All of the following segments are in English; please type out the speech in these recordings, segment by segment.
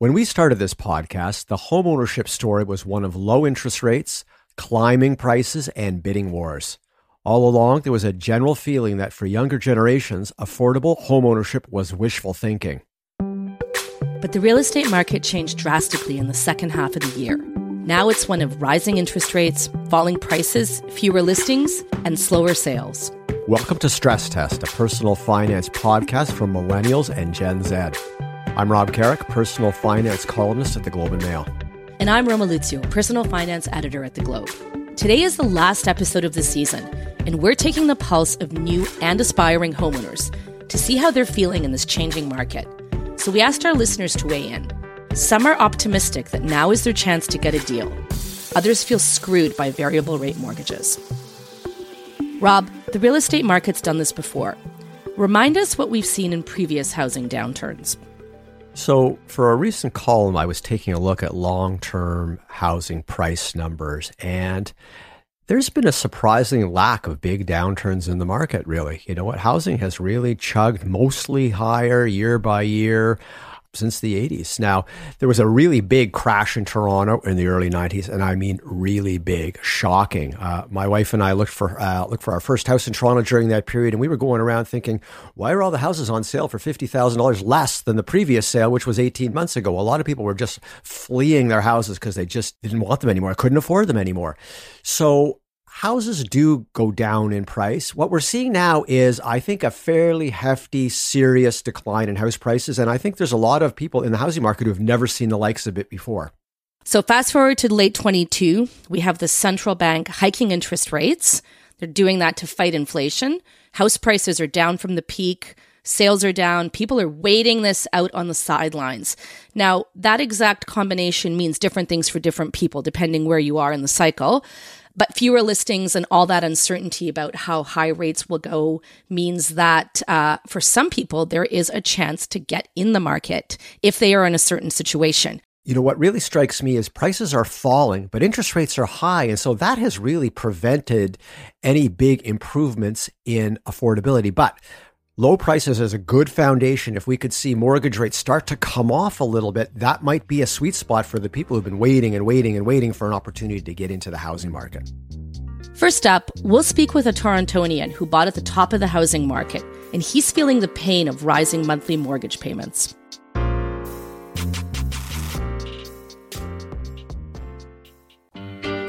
When we started this podcast, the homeownership story was one of low interest rates, climbing prices, and bidding wars. All along, there was a general feeling that for younger generations, affordable homeownership was wishful thinking. But the real estate market changed drastically in the second half of the year. Now it's one of rising interest rates, falling prices, fewer listings, and slower sales. Welcome to Stress Test, a personal finance podcast for millennials and Gen Z. I'm Rob Carrick, personal finance columnist at The Globe and Mail. And I'm Roma Lucio, personal finance editor at The Globe. Today is the last episode of the season, and we're taking the pulse of new and aspiring homeowners to see how they're feeling in this changing market. So we asked our listeners to weigh in. Some are optimistic that now is their chance to get a deal. Others feel screwed by variable rate mortgages. Rob, the real estate market's done this before. Remind us what we've seen in previous housing downturns. So for a recent column, I was taking a look at long-term housing price numbers, and there's been a surprising lack of big downturns in the market, really. You know what? Housing has really chugged mostly higher year by year since the 80s. Now, there was a really big crash in Toronto in the early 90s, and I mean really big, shocking. My wife and I looked for our first house in Toronto during that period, and we were going around thinking, why are all the houses on sale for $50,000 less than the previous sale, which was 18 months ago? A lot of people were just fleeing their houses because they just didn't want them anymore, couldn't afford them anymore. So houses do go down in price. What we're seeing now is, I think, a fairly hefty, serious decline in house prices. And I think there's a lot of people in the housing market who have never seen the likes of it before. So fast forward to late 2022, we have the central bank hiking interest rates. They're doing that to fight inflation. House prices are down from the peak. Sales are down. People are waiting this out on the sidelines. Now, that exact combination means different things for different people, depending where you are in the cycle. But fewer listings and all that uncertainty about how high rates will go means that for some people, there is a chance to get in the market if they are in a certain situation. You know, what really strikes me is prices are falling, but interest rates are high. And so that has really prevented any big improvements in affordability. But low prices is a good foundation. If we could see mortgage rates start to come off a little bit, that might be a sweet spot for the people who've been waiting and waiting and waiting for an opportunity to get into the housing market. First up, we'll speak with a Torontonian who bought at the top of the housing market, and he's feeling the pain of rising monthly mortgage payments.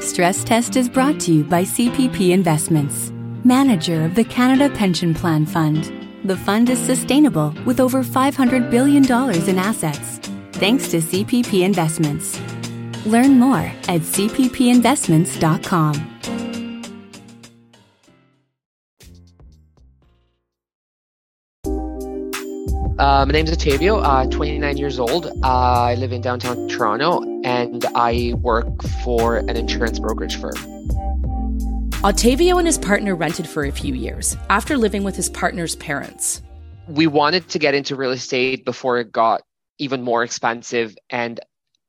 Stress Test is brought to you by CPP Investments, manager of the Canada Pension Plan Fund. The fund is sustainable with over $500 billion in assets, thanks to CPP Investments. Learn more at cppinvestments.com. My name is Ottavio, 29 years old. I live in downtown Toronto, and I work for an insurance brokerage firm. Ottavio and his partner rented for a few years after living with his partner's parents. We wanted to get into real estate before it got even more expensive. And,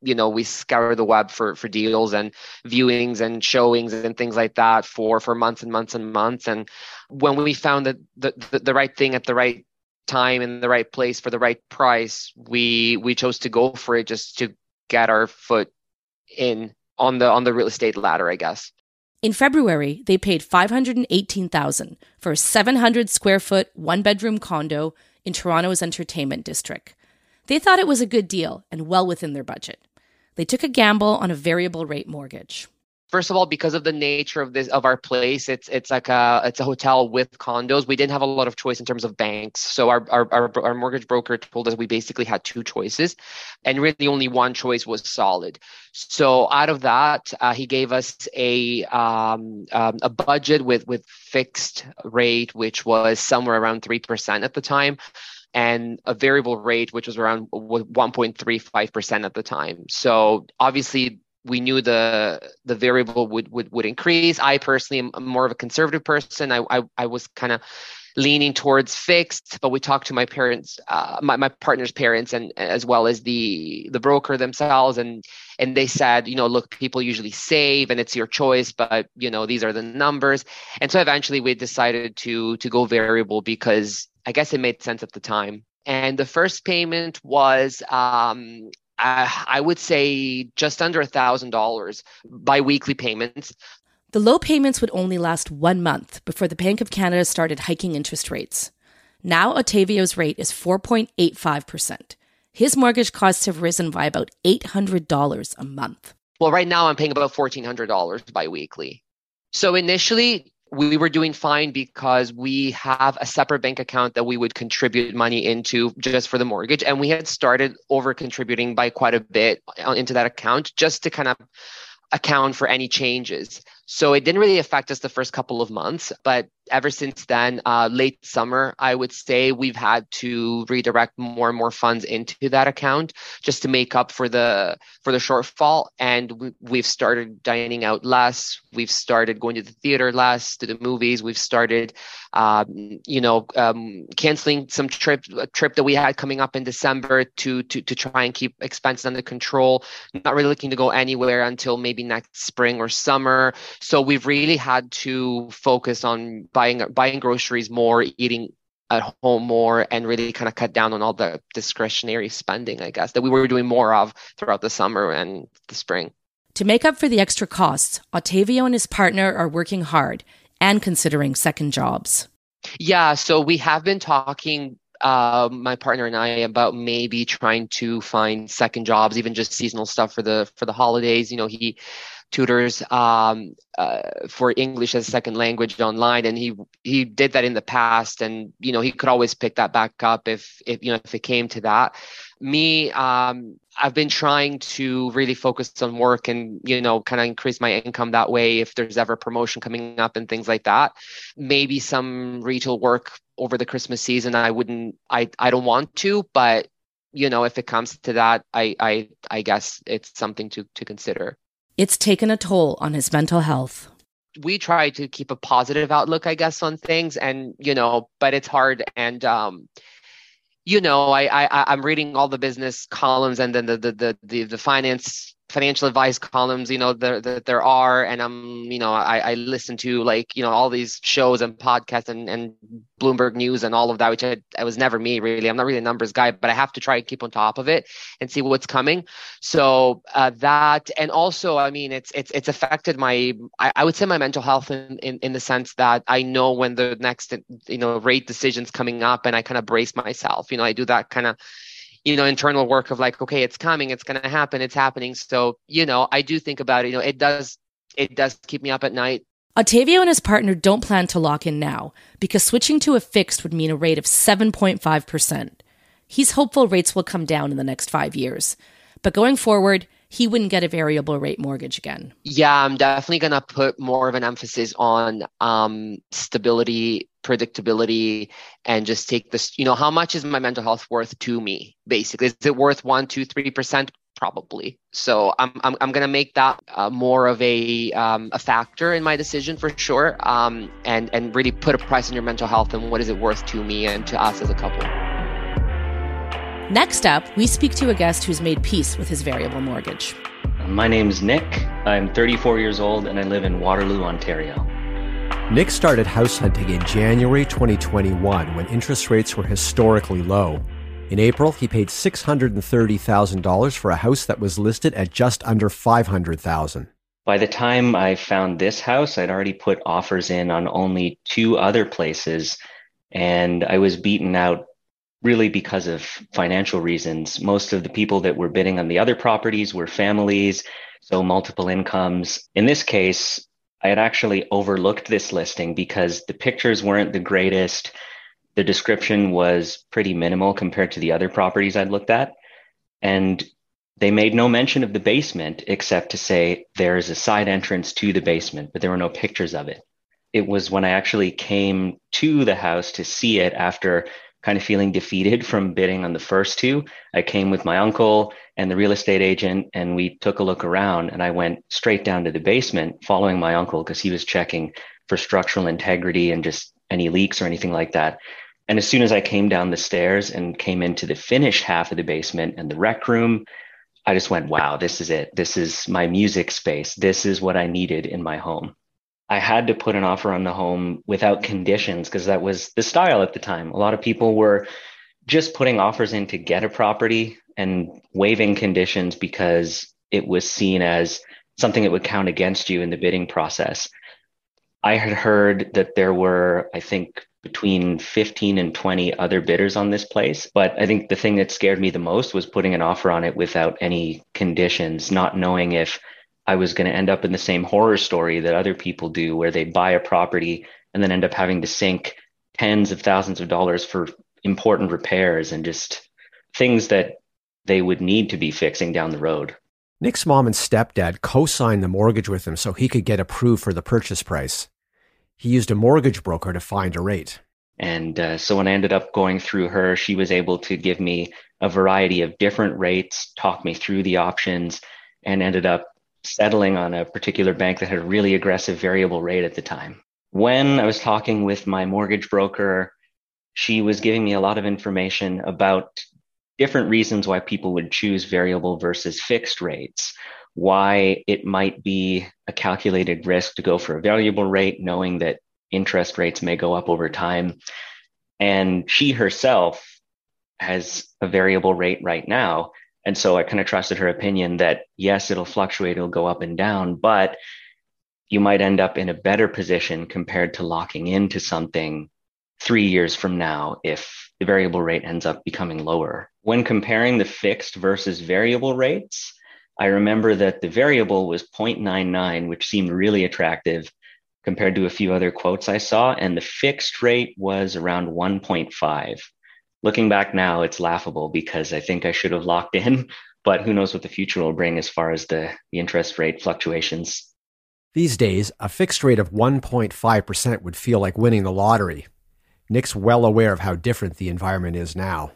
you know, we scoured the web for deals and viewings and showings and things like that for months and months and months. And when we found that the right thing at the right time in the right place for the right price, we chose to go for it just to get our foot in on the real estate ladder, I guess. In February, they paid $518,000 for a 700-square-foot, one-bedroom condo in Toronto's entertainment district. They thought it was a good deal and well within their budget. They took a gamble on a variable-rate mortgage. First of all, because of the nature of our place, it's a hotel with condos. We didn't have a lot of choice in terms of banks. So our mortgage broker told us we basically had two choices, and really only one choice was solid. So out of that, he gave us a budget with fixed rate, which was somewhere around 3% at the time, and a variable rate, which was around 1.35% at the time. So obviously, we knew the variable would increase. I personally am more of a conservative person. I was kind of leaning towards fixed, but we talked to my parents, my partner's parents, and as well as the broker themselves, and they said, you know, look, people usually save, and it's your choice, but you know, these are the numbers. And so eventually, we decided to go variable because I guess it made sense at the time. And the first payment was I would say just under $1,000 biweekly payments. The low payments would only last 1 month before the Bank of Canada started hiking interest rates. Now Ottavio's rate is 4.85%. His mortgage costs have risen by about $800 a month. Well, right now I'm paying about $1,400 biweekly. So initially, we were doing fine because we have a separate bank account that we would contribute money into just for the mortgage. And we had started over-contributing by quite a bit into that account just to kind of account for any changes. So it didn't really affect us the first couple of months. But ever since then, late summer, I would say we've had to redirect more and more funds into that account just to make up for the shortfall. And we've started dining out less. We've started going to the theater less, to the movies. We've started, canceling some trip that we had coming up in December to try and keep expenses under control. Not really looking to go anywhere until maybe next spring or summer. So we've really had to focus on buying groceries more, eating at home more, and really kind of cut down on all the discretionary spending, I guess, that we were doing more of throughout the summer and the spring. To make up for the extra costs, Ottavio and his partner are working hard and considering second jobs. Yeah, so we have been talking, my partner and I, about maybe trying to find second jobs, even just seasonal stuff for the holidays. You know, he tutors for English as a second language online, and he did that in the past, and you know, he could always pick that back up if it came to that. Me, I've been trying to really focus on work and, you know, kind of increase my income that way if there's ever a promotion coming up and things like that. Maybe some retail work over the Christmas season. I don't want to, but you know, if it comes to that, I guess it's something to consider. It's taken a toll on his mental health. We try to keep a positive outlook, I guess, on things, and you know, but it's hard. And you know, I'm reading all the business columns and then the financial advice columns, you know, that there are, and I'm, you know, I listen to, like, you know, all these shows and podcasts and Bloomberg News and all of that, which I was never me, really. I'm not really a numbers guy, but I have to try and keep on top of it and see what's coming. So that, and also, I mean, it's affected my, I would say my mental health in the sense that I know when the next, you know, rate decision's coming up, and I kind of brace myself. You know, I do that kind of, you know, internal work of like, okay, it's coming, it's going to happen, it's happening. So, you know, I do think about it, you know, it does keep me up at night. Ottavio and his partner don't plan to lock in now because switching to a fixed would mean a rate of 7.5%. He's hopeful rates will come down in the next 5 years, but going forward, he wouldn't get a variable rate mortgage again. Yeah, I'm definitely going to put more of an emphasis on stability, predictability, and just take this, you know, how much is my mental health worth to me, basically? Is it worth 1, 2, 3%? Probably. So I'm going to make that more of a factor in my decision for sure, and really put a price on your mental health and what is it worth to me and to us as a couple. Next up, we speak to a guest who's made peace with his variable mortgage. My name's Nick. I'm 34 years old and I live in Waterloo, Ontario. Nick started house hunting in January 2021 when interest rates were historically low. In April, he paid $630,000 for a house that was listed at just under $500,000. By the time I found this house, I'd already put offers in on only 2 other places, and I was beaten out really because of financial reasons. Most of the people that were bidding on the other properties were families, so multiple incomes. In this case, I had actually overlooked this listing because the pictures weren't the greatest. The description was pretty minimal compared to the other properties I'd looked at. And they made no mention of the basement except to say there is a side entrance to the basement, but there were no pictures of it. It was when I actually came to the house to see it after kind of feeling defeated from bidding on the first 2. I came with my uncle and the real estate agent, and we took a look around, and I went straight down to the basement following my uncle because he was checking for structural integrity and just any leaks or anything like that. And as soon as I came down the stairs and came into the finished half of the basement and the rec room, I just went, wow, this is it. This is my music space. This is what I needed in my home. I had to put an offer on the home without conditions because that was the style at the time. A lot of people were just putting offers in to get a property. and waiving conditions because it was seen as something that would count against you in the bidding process. I had heard that there were, I think, between 15 and 20 other bidders on this place. But I think the thing that scared me the most was putting an offer on it without any conditions, not knowing if I was going to end up in the same horror story that other people do, where they buy a property and then end up having to sink tens of thousands of dollars for important repairs and just things that they would need to be fixing down the road. Nick's mom and stepdad co-signed the mortgage with him so he could get approved for the purchase price. He used a mortgage broker to find a rate. And so when I ended up going through her, she was able to give me a variety of different rates, talk me through the options, and ended up settling on a particular bank that had a really aggressive variable rate at the time. When I was talking with my mortgage broker, she was giving me a lot of information about different reasons why people would choose variable versus fixed rates, why it might be a calculated risk to go for a variable rate, knowing that interest rates may go up over time. And she herself has a variable rate right now. And so I kind of trusted her opinion that, yes, it'll fluctuate, it'll go up and down, but you might end up in a better position compared to locking into something 3 years from now if the variable rate ends up becoming lower. When comparing the fixed versus variable rates, I remember that the variable was 0.99, which seemed really attractive compared to a few other quotes I saw, and the fixed rate was around 1.5. Looking back now, it's laughable because I think I should have locked in, but who knows what the future will bring as far as the interest rate fluctuations. These days, a fixed rate of 1.5% would feel like winning the lottery. Nick's well aware of how different the environment is now.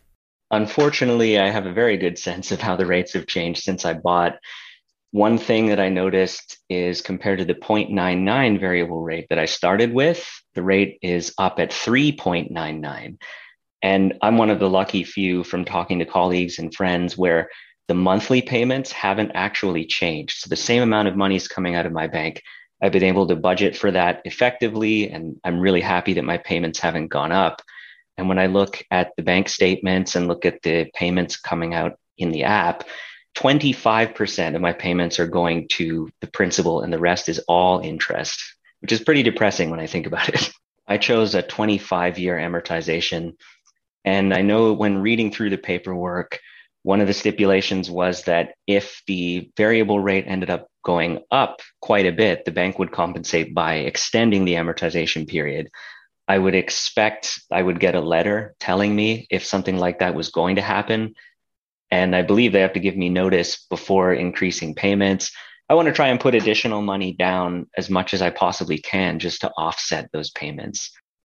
Unfortunately, I have a very good sense of how the rates have changed since I bought. One thing that I noticed is compared to the 0.99 variable rate that I started with, the rate is up at 3.99. And I'm one of the lucky few from talking to colleagues and friends where the monthly payments haven't actually changed. So the same amount of money is coming out of my bank. I've been able to budget for that effectively, and I'm really happy that my payments haven't gone up. And when I look at the bank statements and look at the payments coming out in the app, 25% of my payments are going to the principal and the rest is all interest, which is pretty depressing when I think about it. I chose a 25-year amortization. And I know when reading through the paperwork, one of the stipulations was that if the variable rate ended up going up quite a bit, the bank would compensate by extending the amortization period. I would expect I would get a letter telling me if something like that was going to happen. And I believe they have to give me notice before increasing payments. I want to try and put additional money down as much as I possibly can just to offset those payments.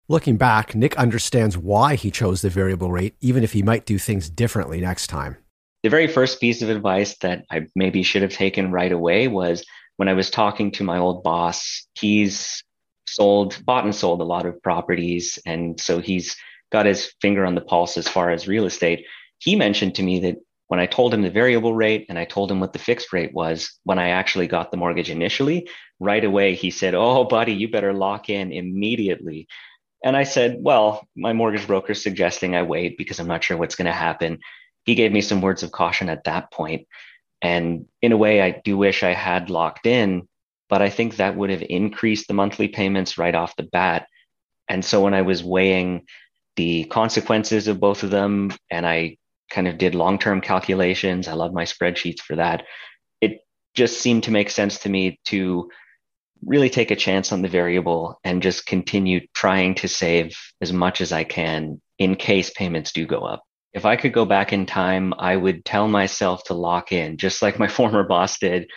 Looking back, Nick understands why he chose the variable rate, even if he might do things differently next time. The very first piece of advice that I maybe should have taken right away was when I was talking to my old boss. He's bought and sold a lot of properties. And so he's got his finger on the pulse as far as real estate. He mentioned to me that when I told him the variable rate and I told him what the fixed rate was, when I actually got the mortgage initially, right away, he said, "Oh, buddy, you better lock in immediately." And I said, "Well, my mortgage broker is suggesting I wait because I'm not sure what's going to happen." He gave me some words of caution at that point. And in a way, I do wish I had locked in, but I think that would have increased the monthly payments right off the bat. And so when I was weighing the consequences of both of them, and I kind of did long-term calculations, I love my spreadsheets for that, it just seemed to make sense to me to really take a chance on the variable and just continue trying to save as much as I can in case payments do go up. If I could go back in time, I would tell myself to lock in, just like my former boss did.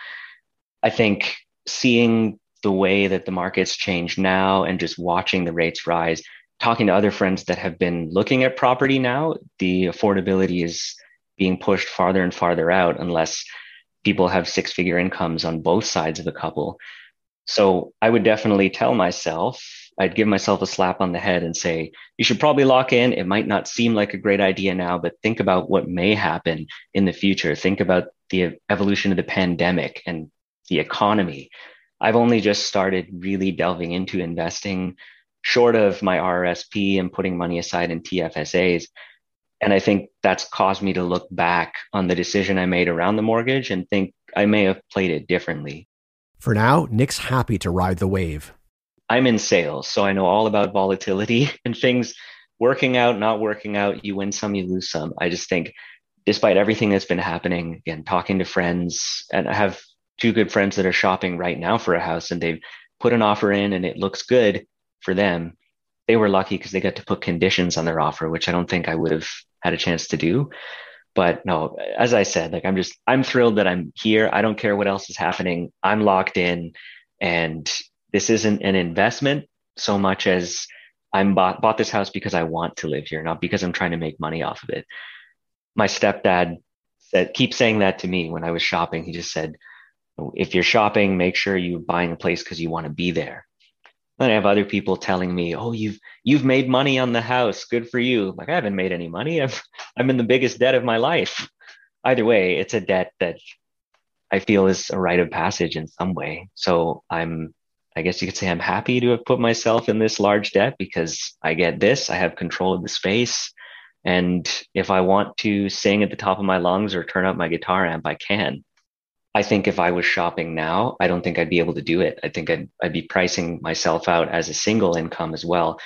I think seeing the way that the market's changed now and just watching the rates rise, talking to other friends that have been looking at property now, the affordability is being pushed farther and farther out unless people have six-figure incomes on both sides of the couple. So I would definitely tell myself, I'd give myself a slap on the head and say, you should probably lock in. It might not seem like a great idea now, but think about what may happen in the future. Think about the evolution of the pandemic and the economy. I've only just started really delving into investing short of my RRSP and putting money aside in TFSAs. And I think that's caused me to look back on the decision I made around the mortgage and think I may have played it differently. For now, Nick's happy to ride the wave. I'm in sales, so I know all about volatility and things working out, not working out. You win some, you lose some. I just think despite everything that's been happening, again, talking to friends, and I have two good friends that are shopping right now for a house, and they've put an offer in and it looks good for them. They were lucky because they got to put conditions on their offer, which I don't think I would have had a chance to do. But no, as I said, like I'm thrilled that I'm here. I don't care what else is happening. I'm locked in, and this isn't an investment so much as I'm bought this house because I want to live here, not because I'm trying to make money off of it. My stepdad keeps saying that to me when I was shopping. He just said, if you're shopping, make sure you're buying a place because you want to be there. Then I have other people telling me, oh, you've made money on the house. Good for you. Like, I haven't made any money. I'm in the biggest debt of my life. Either way, it's a debt that I feel is a rite of passage in some way. So I guess you could say I'm happy to have put myself in this large debt because I get this, I have control of the space. And if I want to sing at the top of my lungs or turn up my guitar amp, I can. I think if I was shopping now, I don't think I'd be able to do it. I think I'd be pricing myself out as a single income as well.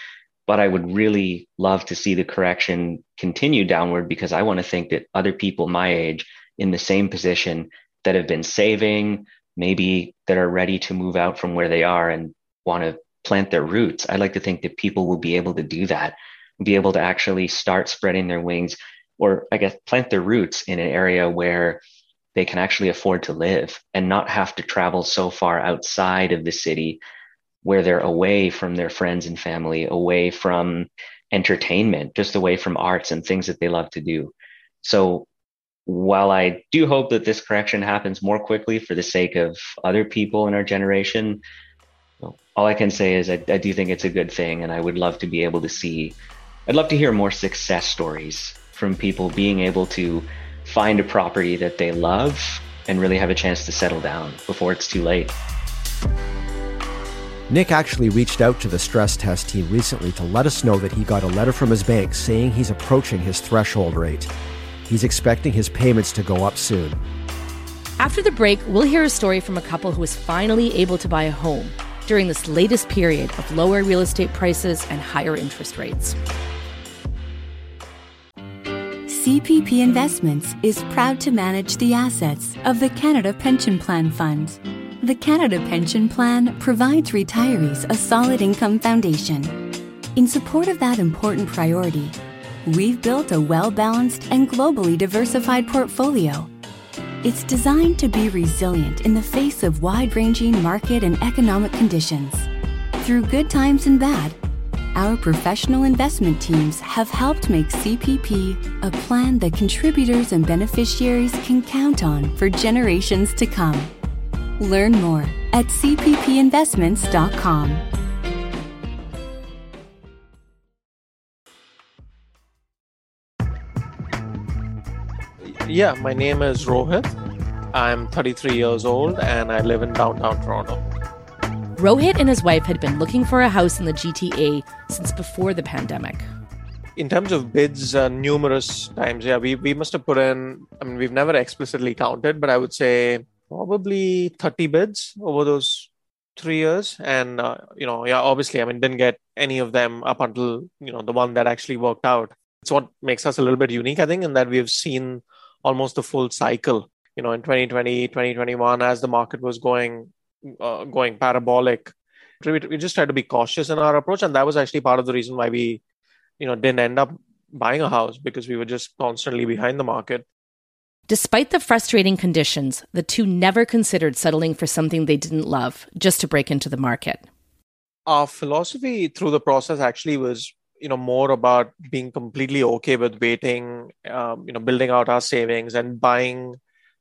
But I would really love to see the correction continue downward because I want to think that other people my age in the same position that have been saving, maybe that are ready to move out from where they are and want to plant their roots. I'd like to think that people will be able to do that, be able to actually start spreading their wings, or I guess plant their roots in an area where they can actually afford to live and not have to travel so far outside of the city where they're away from their friends and family, away from entertainment, just away from arts and things that they love to do. So while I do hope that this correction happens more quickly for the sake of other people in our generation, all I can say is I do think it's a good thing, and I would love to be able to see, I'd love to hear more success stories from people being able to find a property that they love and really have a chance to settle down before it's too late. Nick actually reached out to the Stress Test team recently to let us know that he got a letter from his bank saying he's approaching his threshold rate. He's expecting his payments to go up soon. After the break, we'll hear a story from a couple who was finally able to buy a home during this latest period of lower real estate prices and higher interest rates. CPP Investments is proud to manage the assets of the Canada Pension Plan Fund. The Canada Pension Plan provides retirees a solid income foundation. In support of that important priority, we've built a well-balanced and globally diversified portfolio. It's designed to be resilient in the face of wide-ranging market and economic conditions. Through good times and bad, our professional investment teams have helped make CPP a plan that contributors and beneficiaries can count on for generations to come. Learn more at cppinvestments.com. Yeah, my name is Rohit. I'm 33 years old and I live in downtown Toronto. Rohit and his wife had been looking for a house in the GTA since before the pandemic. In terms of bids, numerous times, we must have put in, we've never explicitly counted, but I would say probably 30 bids over those 3 years. And, obviously, didn't get any of them up until, the one that actually worked out. It's what makes us a little bit unique, I think, in that we've seen almost the full cycle. In 2020, 2021, as the market was going parabolic, we just tried to be cautious in our approach, and that was actually part of the reason why we, didn't end up buying a house, because we were just constantly behind the market. Despite the frustrating conditions, the two never considered settling for something they didn't love just to break into the market. Our philosophy through the process actually was, more about being completely okay with waiting, building out our savings and buying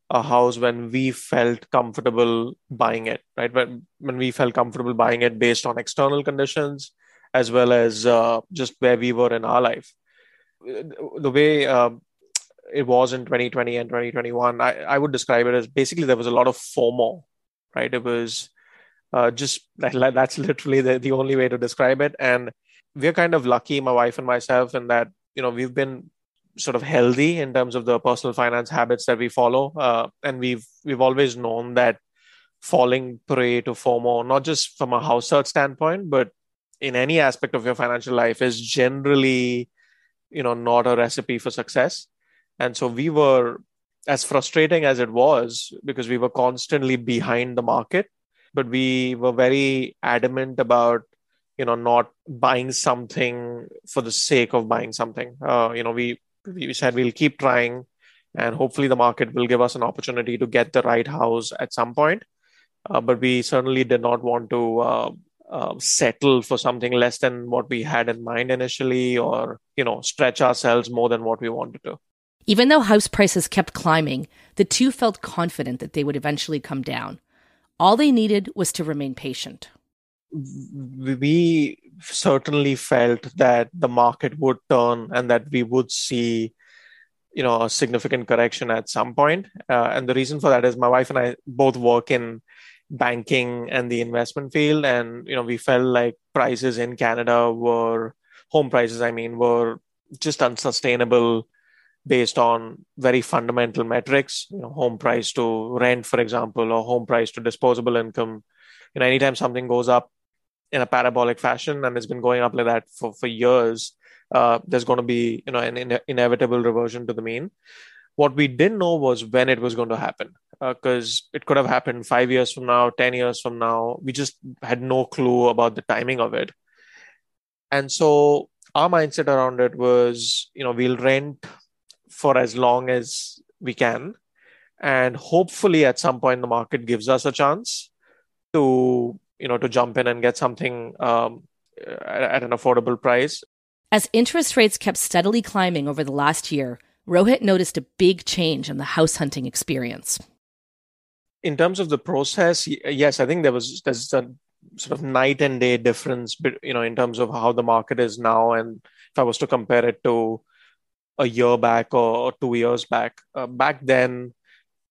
a house when we felt comfortable buying it, right? When we felt comfortable buying it based on external conditions, as well as just where we were in our life. The way it was in 2020 and 2021, I would describe it as basically there was a lot of FOMO, right? It was that's literally the only way to describe it. And we're kind of lucky, my wife and myself, in that, we've been sort of healthy in terms of the personal finance habits that we follow. And we've always known that falling prey to FOMO, not just from a house search standpoint, but in any aspect of your financial life is generally, not a recipe for success. And so we were, as frustrating as it was, because we were constantly behind the market, but we were very adamant about, not buying something for the sake of buying something. We said we'll keep trying and hopefully the market will give us an opportunity to get the right house at some point. But we certainly did not want to settle for something less than what we had in mind initially, or, stretch ourselves more than what we wanted to. Even though house prices kept climbing, the two felt confident that they would eventually come down. All they needed was to remain patient. We certainly felt that the market would turn and that we would see, a significant correction at some point. And the reason for that is my wife and I both work in banking and the investment field. And, we felt like prices in Canada were just unsustainable based on very fundamental metrics, home price to rent, for example, or home price to disposable income. Anytime something goes up in a parabolic fashion, and it's been going up like that for years, there's going to be, an inevitable reversion to the mean. What we didn't know was when it was going to happen, because it could have happened 5 years from now, 10 years from now. We just had no clue about the timing of it. And so our mindset around it was, we'll rent for as long as we can. And hopefully at some point, the market gives us a chance to jump in and get something at an affordable price. As interest rates kept steadily climbing over the last year, Rohit noticed a big change in the house hunting experience. In terms of the process, yes, I think there's a sort of night and day difference, in terms of how the market is now. And if I was to compare it to a year back or 2 years back, back then,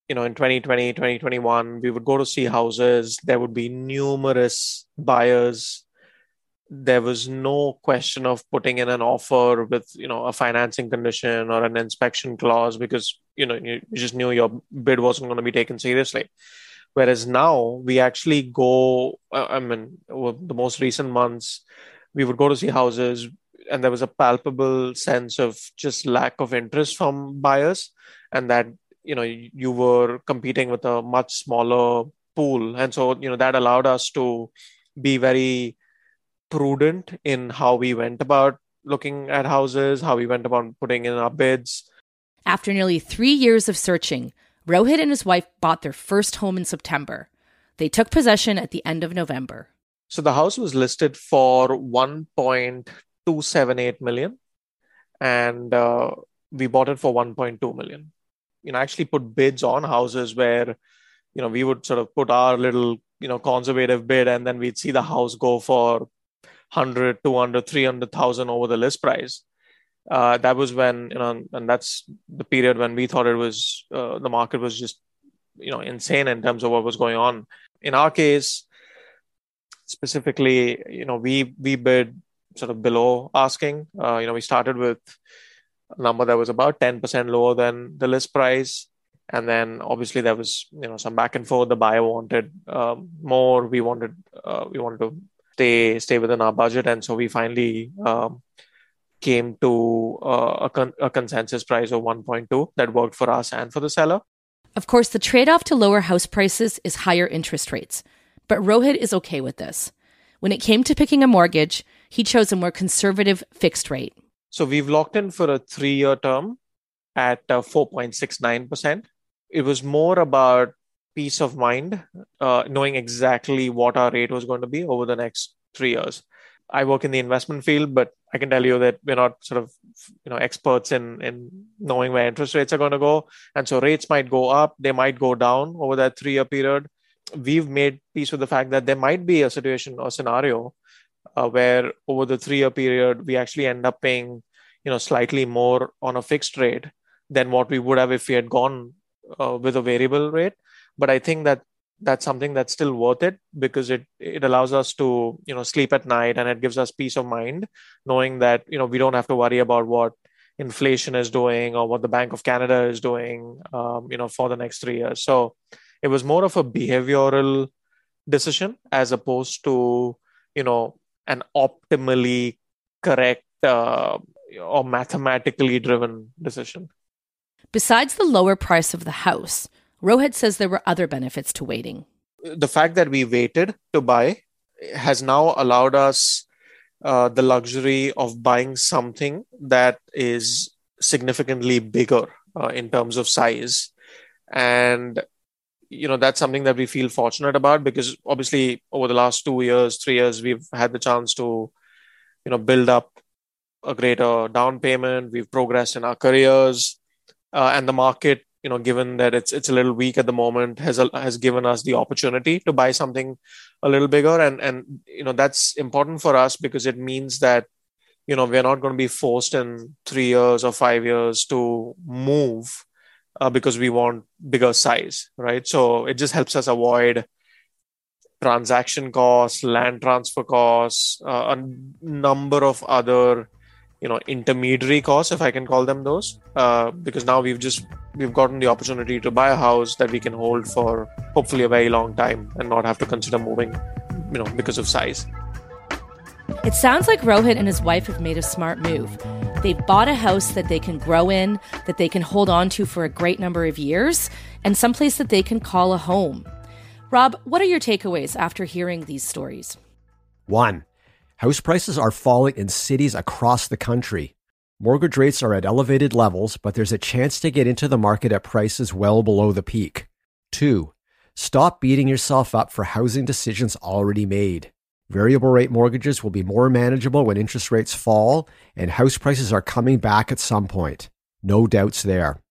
in 2020, 2021, we would go to see houses. There would be numerous buyers. There was no question of putting in an offer with, a financing condition or an inspection clause because, you just knew your bid wasn't going to be taken seriously. Whereas now we actually the most recent months, we would go to see houses and there was a palpable sense of just lack of interest from buyers, and that you were competing with a much smaller pool. And so, that allowed us to be very prudent in how we went about looking at houses, how we went about putting in our bids. After nearly 3 years of searching, Rohit and his wife bought their first home in September. They took possession at the end of November. So the house was listed for $1.278 million, and we bought it for $1.2 million. Actually put bids on houses where, we would sort of put our little, conservative bid, and then we'd see the house go for 100, 200, 300,000 over the list price. That was when, and that's the period when we thought it was, the market was just, insane in terms of what was going on. In our case, specifically, we bid sort of below asking. We started with a number that was about 10% lower than the list price. And then obviously there was, some back and forth. The buyer wanted more. We wanted to stay within our budget. And so we finally came to a consensus price of 1.2 that worked for us and for the seller. Of course, the trade-off to lower house prices is higher interest rates. But Rohit is okay with this. When it came to picking a mortgage, he chose a more conservative fixed rate. So we've locked in for a 3-year term at 4.69%. It was more about peace of mind, knowing exactly what our rate was going to be over the next 3 years. I work in the investment field, but I can tell you that we're not sort of, experts in knowing where interest rates are going to go. And so rates might go up, they might go down over that 3-year period. We've made peace with the fact that there might be a situation or scenario where over the 3-year period, we actually end up paying, slightly more on a fixed rate than what we would have if we had gone with a variable rate. But I think that that's something that's still worth it because it allows us to, sleep at night, and it gives us peace of mind knowing that, we don't have to worry about what inflation is doing or what the Bank of Canada is doing, for the next 3 years. So it was more of a behavioral decision as opposed to, an optimally correct or mathematically driven decision. Besides the lower price of the house, Rohit says there were other benefits to waiting. The fact that we waited to buy has now allowed us the luxury of buying something that is significantly bigger in terms of size. And, that's something that we feel fortunate about because obviously over the last 3 years, we've had the chance to, build up a greater down payment. We've progressed in our careers and the market, given that it's a little weak at the moment, has given us the opportunity to buy something a little bigger. And that's important for us because it means that, we're not going to be forced in 3 years or 5 years to move because we want bigger size, right? So it just helps us avoid transaction costs, land transfer costs, a number of other intermediary costs, if I can call them those, because now we've gotten the opportunity to buy a house that we can hold for hopefully a very long time and not have to consider moving, because of size. It sounds like Rohit and his wife have made a smart move. They've bought a house that they can grow in, that they can hold on to for a great number of years, and someplace that they can call a home. Rob, what are your takeaways after hearing these stories? 1. House prices are falling in cities across the country. Mortgage rates are at elevated levels, but there's a chance to get into the market at prices well below the peak. 2. Stop beating yourself up for housing decisions already made. Variable rate mortgages will be more manageable when interest rates fall, and house prices are coming back at some point. No doubts there.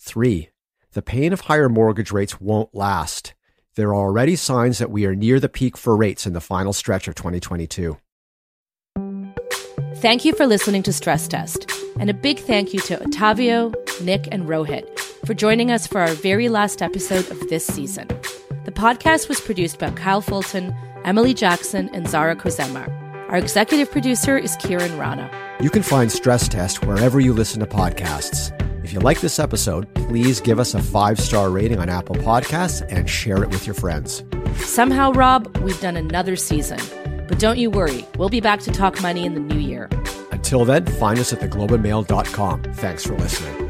3. The pain of higher mortgage rates won't last. There are already signs that we are near the peak for rates in the final stretch of 2022. Thank you for listening to Stress Test. And a big thank you to Ottavio, Nick, and Rohit for joining us for our very last episode of this season. The podcast was produced by Kyle Fulton, Emily Jackson, and Zara Kozemar. Our executive producer is Kiran Rana. You can find Stress Test wherever you listen to podcasts. If you like this episode, please give us a 5-star rating on Apple Podcasts and share it with your friends. Somehow, Rob, we've done another season. But don't you worry, we'll be back to talk money in the new year. Until then, find us at theglobeandmail.com. Thanks for listening.